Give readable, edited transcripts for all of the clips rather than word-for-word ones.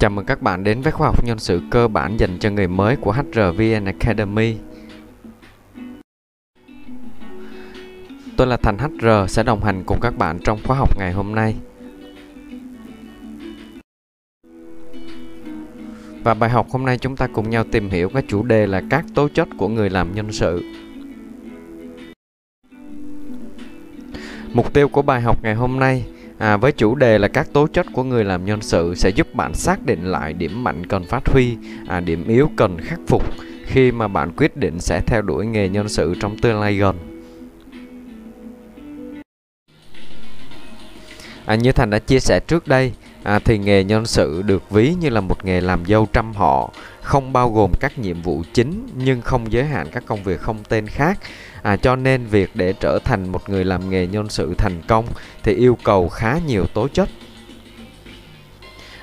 Chào mừng các bạn đến với khóa học nhân sự cơ bản dành cho người mới của HRVN Academy. Tôi là Thành HR sẽ đồng hành cùng các bạn trong khóa học ngày hôm nay. Và bài học hôm nay chúng ta cùng nhau tìm hiểu các chủ đề là các tố chất của người làm nhân sự. Mục tiêu của bài học ngày hôm nay với chủ đề là các tố chất của người làm nhân sự sẽ giúp bạn xác định lại điểm mạnh cần phát huy, điểm yếu cần khắc phục khi mà bạn quyết định sẽ theo đuổi nghề nhân sự trong tương lai gần. Như Thành đã chia sẻ trước đây, thì nghề nhân sự được ví như là một nghề làm dâu trăm họ, không bao gồm các nhiệm vụ chính nhưng không giới hạn các công việc không tên khác. Cho nên việc để trở thành một người làm nghề nhân sự thành công thì yêu cầu khá nhiều tố chất.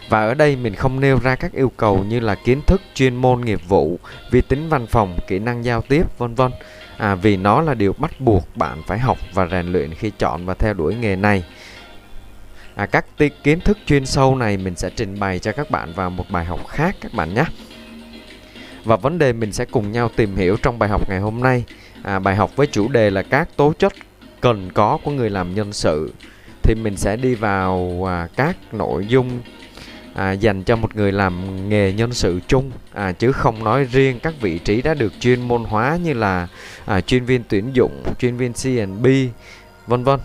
Và ở đây mình không nêu ra các yêu cầu như là kiến thức, chuyên môn, nghiệp vụ, vi tính văn phòng, kỹ năng giao tiếp, vân vân. Vì nó là điều bắt buộc bạn phải học và rèn luyện khi chọn và theo đuổi nghề này. Các kiến thức chuyên sâu này mình sẽ trình bày cho các bạn vào một bài học khác các bạn nhé. Và vấn đề mình sẽ cùng nhau tìm hiểu trong bài học ngày hôm nay, bài học với chủ đề là các tố chất cần có của người làm nhân sự, thì mình sẽ đi vào các nội dung dành cho một người làm nghề nhân sự chung, chứ không nói riêng các vị trí đã được chuyên môn hóa như là chuyên viên tuyển dụng, chuyên viên C&B, vân vân.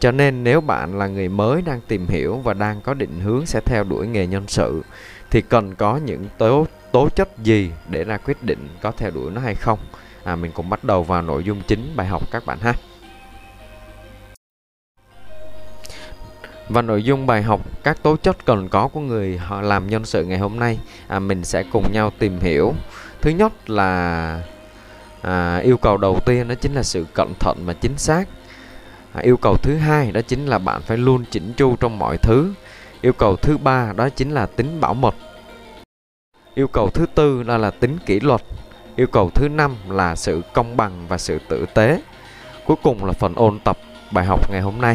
Cho nên nếu bạn là người mới đang tìm hiểu và đang có định hướng sẽ theo đuổi nghề nhân sự thì cần có những tố chất gì để ra quyết định có theo đuổi nó hay không. Mình cũng bắt đầu vào nội dung chính bài học các bạn ha. Và nội dung bài học các tố chất cần có của người họ làm nhân sự ngày hôm nay, mình sẽ cùng nhau tìm hiểu. Thứ nhất là yêu cầu đầu tiên đó chính là sự cẩn thận và chính xác. Yêu cầu thứ hai đó chính là bạn phải luôn chỉnh chu trong mọi thứ. Yêu cầu thứ ba đó chính là tính bảo mật. Yêu cầu thứ tư là tính kỷ luật. Yêu cầu thứ năm là sự công bằng và sự tử tế. Cuối cùng là phần ôn tập bài học ngày hôm nay.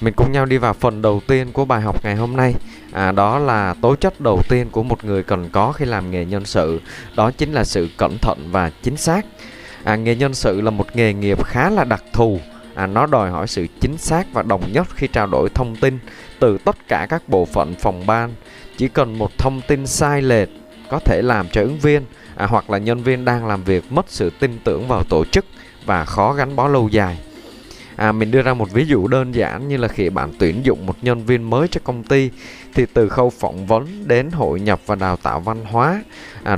Mình cùng nhau đi vào phần đầu tiên của bài học ngày hôm nay. Đó là tố chất đầu tiên của một người cần có khi làm nghề nhân sự. Đó chính là sự cẩn thận và chính xác. Nghề nhân sự là một nghề nghiệp khá là đặc thù. Nó đòi hỏi sự chính xác và đồng nhất khi trao đổi thông tin từ tất cả các bộ phận phòng ban. Chỉ cần một thông tin sai lệch có thể làm cho ứng viên hoặc là nhân viên đang làm việc mất sự tin tưởng vào tổ chức và khó gắn bó lâu dài. Mình đưa ra một ví dụ đơn giản như là khi bạn tuyển dụng một nhân viên mới cho công ty thì từ khâu phỏng vấn đến hội nhập và đào tạo văn hóa,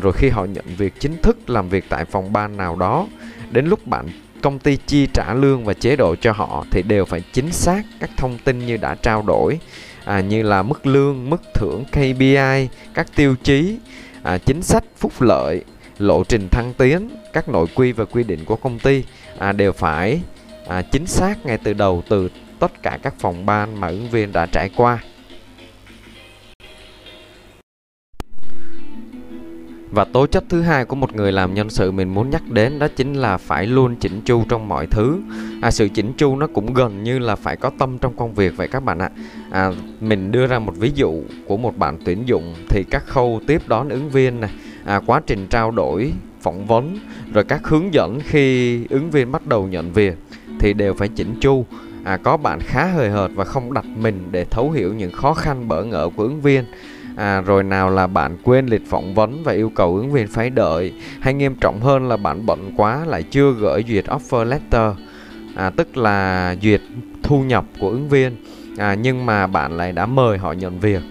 rồi khi họ nhận việc chính thức làm việc tại phòng ban nào đó, đến lúc công ty chi trả lương và chế độ cho họ thì đều phải chính xác các thông tin như đã trao đổi, như là mức lương, mức thưởng, KPI, các tiêu chí, chính sách, phúc lợi, lộ trình thăng tiến, các nội quy và quy định của công ty đều phải chính xác ngay từ đầu từ tất cả các phòng ban mà ứng viên đã trải qua. Và tố chất thứ hai của một người làm nhân sự mình muốn nhắc đến đó chính là phải luôn chỉnh chu trong mọi thứ. Sự chỉnh chu nó cũng gần như là phải có tâm trong công việc vậy các bạn ạ. Mình đưa ra một ví dụ của một bạn tuyển dụng thì các khâu tiếp đón ứng viên này, quá trình trao đổi, phỏng vấn, rồi các hướng dẫn khi ứng viên bắt đầu nhận việc thì đều phải chỉnh chu. Có bạn khá hời hợt và không đặt mình để thấu hiểu những khó khăn bỡ ngỡ của ứng viên. Rồi nào là bạn quên lịch phỏng vấn và yêu cầu ứng viên phải đợi, hay nghiêm trọng hơn là bạn bận quá lại chưa gửi duyệt offer letter, tức là duyệt thu nhập của ứng viên, nhưng mà bạn lại đã mời họ nhận việc.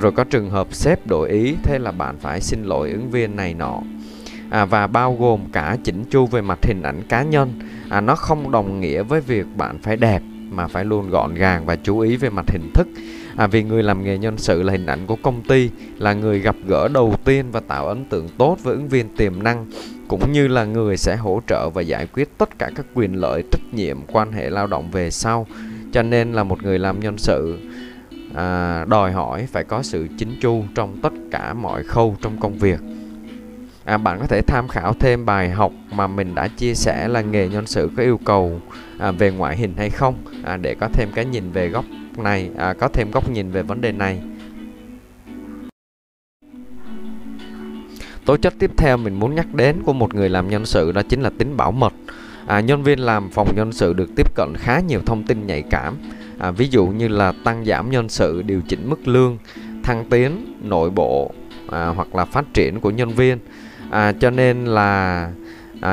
Rồi có trường hợp sếp đổi ý, thế là bạn phải xin lỗi ứng viên này nọ. Và bao gồm cả chỉnh chu về mặt hình ảnh cá nhân. Nó không đồng nghĩa với việc bạn phải đẹp, mà phải luôn gọn gàng và chú ý về mặt hình thức. Vì người làm nghề nhân sự là hình ảnh của công ty, là người gặp gỡ đầu tiên và tạo ấn tượng tốt với ứng viên tiềm năng, cũng như là người sẽ hỗ trợ và giải quyết tất cả các quyền lợi, trách nhiệm, quan hệ lao động về sau. Cho nên là một người làm nhân sự đòi hỏi phải có sự chỉnh chu trong tất cả mọi khâu trong công việc. Bạn có thể tham khảo thêm bài học mà mình đã chia sẻ là nghề nhân sự có yêu cầu về ngoại hình hay không, để có thêm cái nhìn về góc này, có thêm góc nhìn về vấn đề này. Tố chất tiếp theo mình muốn nhắc đến của một người làm nhân sự đó chính là tính bảo mật. Nhân viên làm phòng nhân sự được tiếp cận khá nhiều thông tin nhạy cảm, ví dụ như là tăng giảm nhân sự, điều chỉnh mức lương, thăng tiến, nội bộ hoặc là phát triển của nhân viên. Cho nên là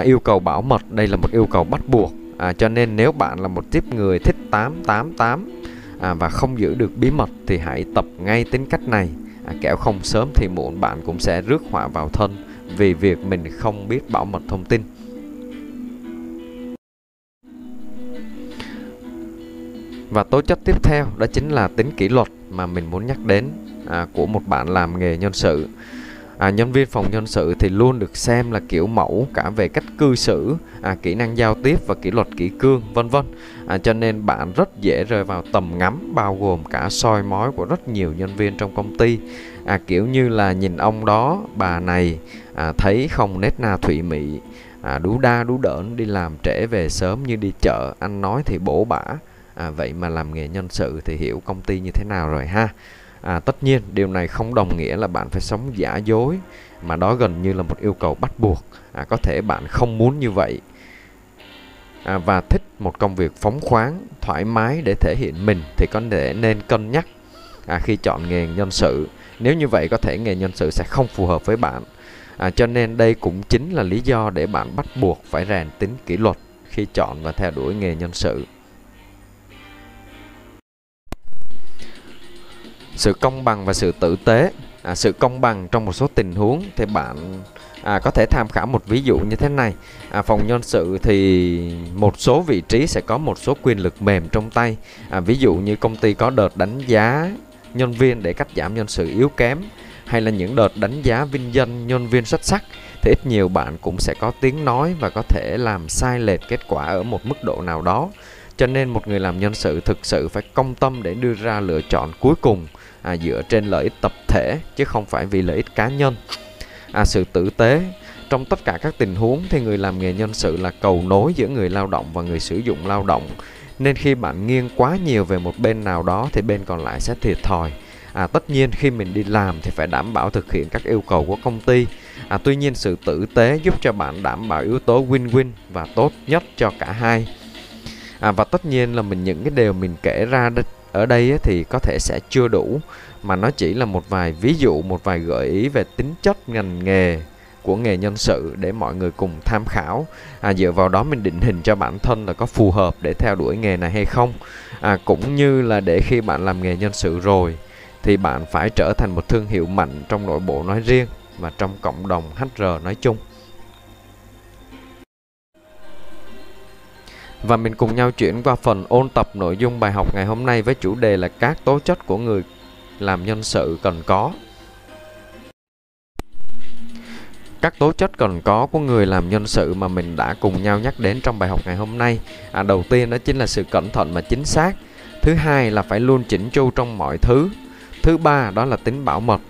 yêu cầu bảo mật đây là một yêu cầu bắt buộc. Cho nên nếu bạn là một tiếp người thích 888 và không giữ được bí mật thì hãy tập ngay tính cách này. Kẻo không sớm thì muộn bạn cũng sẽ rước họa vào thân vì việc mình không biết bảo mật thông tin. Và tố chất tiếp theo đó chính là tính kỷ luật mà mình muốn nhắc đến của một bạn làm nghề nhân sự. Nhân viên phòng nhân sự thì luôn được xem là kiểu mẫu cả về cách cư xử, kỹ năng giao tiếp và kỷ luật kỷ cương vân vân. Cho nên bạn rất dễ rơi vào tầm ngắm bao gồm cả soi mói của rất nhiều nhân viên trong công ty. Kiểu như là nhìn ông đó, bà này thấy không nết na thụy mị, đú đa đú đỡn, đi làm trễ về sớm như đi chợ, ăn nói thì bổ bả. Vậy mà làm nghề nhân sự thì hiểu công ty như thế nào rồi ha. Tất nhiên điều này không đồng nghĩa là bạn phải sống giả dối, mà đó gần như là một yêu cầu bắt buộc. Có thể bạn không muốn như vậy và thích một công việc phóng khoáng, thoải mái để thể hiện mình thì có thể nên cân nhắc khi chọn nghề nhân sự. Nếu như vậy có thể nghề nhân sự sẽ không phù hợp với bạn. Cho nên đây cũng chính là lý do để bạn bắt buộc phải rèn tính kỷ luật khi chọn và theo đuổi nghề nhân sự. Sự công bằng và sự tử tế. Sự công bằng trong một số tình huống thì bạn có thể tham khảo một ví dụ như thế này. Phòng nhân sự thì một số vị trí sẽ có một số quyền lực mềm trong tay. Ví dụ như công ty có đợt đánh giá nhân viên để cắt giảm nhân sự yếu kém, hay là những đợt đánh giá vinh danh nhân viên xuất sắc, thì ít nhiều bạn cũng sẽ có tiếng nói và có thể làm sai lệch kết quả ở một mức độ nào đó. Cho nên một người làm nhân sự thực sự phải công tâm để đưa ra lựa chọn cuối cùng dựa trên lợi ích tập thể chứ không phải vì lợi ích cá nhân. Sự tử tế. Trong tất cả các tình huống thì người làm nghề nhân sự là cầu nối giữa người lao động và người sử dụng lao động. Nên khi bạn nghiêng quá nhiều về một bên nào đó thì bên còn lại sẽ thiệt thòi. Tất nhiên khi mình đi làm thì phải đảm bảo thực hiện các yêu cầu của công ty. Tuy nhiên sự tử tế giúp cho bạn đảm bảo yếu tố win-win và tốt nhất cho cả hai. Và tất nhiên là những cái điều mình kể ra ở đây thì có thể sẽ chưa đủ, mà nó chỉ là một vài ví dụ, một vài gợi ý về tính chất ngành nghề của nghề nhân sự để mọi người cùng tham khảo. Dựa vào đó mình định hình cho bản thân là có phù hợp để theo đuổi nghề này hay không. Cũng như là để khi bạn làm nghề nhân sự rồi thì bạn phải trở thành một thương hiệu mạnh trong nội bộ nói riêng và trong cộng đồng HR nói chung. Và mình cùng nhau chuyển qua phần ôn tập nội dung bài học ngày hôm nay với chủ đề là các tố chất của người làm nhân sự cần có. Các tố chất cần có của người làm nhân sự mà mình đã cùng nhau nhắc đến trong bài học ngày hôm nay. Đầu tiên đó chính là sự cẩn thận và chính xác. Thứ hai là phải luôn chỉnh chu trong mọi thứ. Thứ ba đó là tính bảo mật.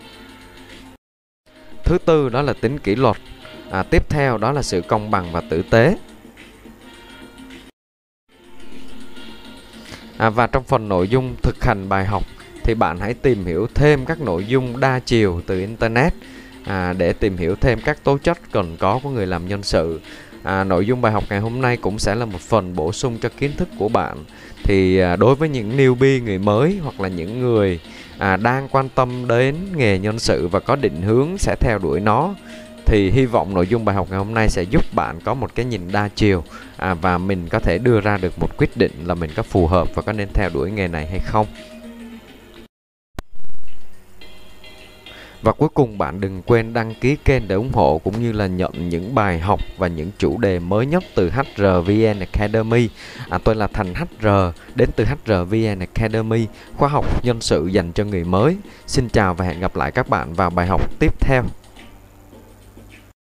Thứ tư đó là tính kỷ luật. Tiếp theo đó là sự công bằng và tử tế. Và trong phần nội dung thực hành bài học thì bạn hãy tìm hiểu thêm các nội dung đa chiều từ Internet để tìm hiểu thêm các tố chất cần có của người làm nhân sự. Nội dung bài học ngày hôm nay cũng sẽ là một phần bổ sung cho kiến thức của bạn. Thì đối với những newbie, người mới hoặc là những người đang quan tâm đến nghề nhân sự và có định hướng sẽ theo đuổi nó, thì hy vọng nội dung bài học ngày hôm nay sẽ giúp bạn có một cái nhìn đa chiều và mình có thể đưa ra được một quyết định là mình có phù hợp và có nên theo đuổi nghề này hay không. Và cuối cùng bạn đừng quên đăng ký kênh để ủng hộ cũng như là nhận những bài học và những chủ đề mới nhất từ HRVN Academy. Tôi là Thành HR đến từ HRVN Academy, khóa học nhân sự dành cho người mới. Xin chào và hẹn gặp lại các bạn vào bài học tiếp theo.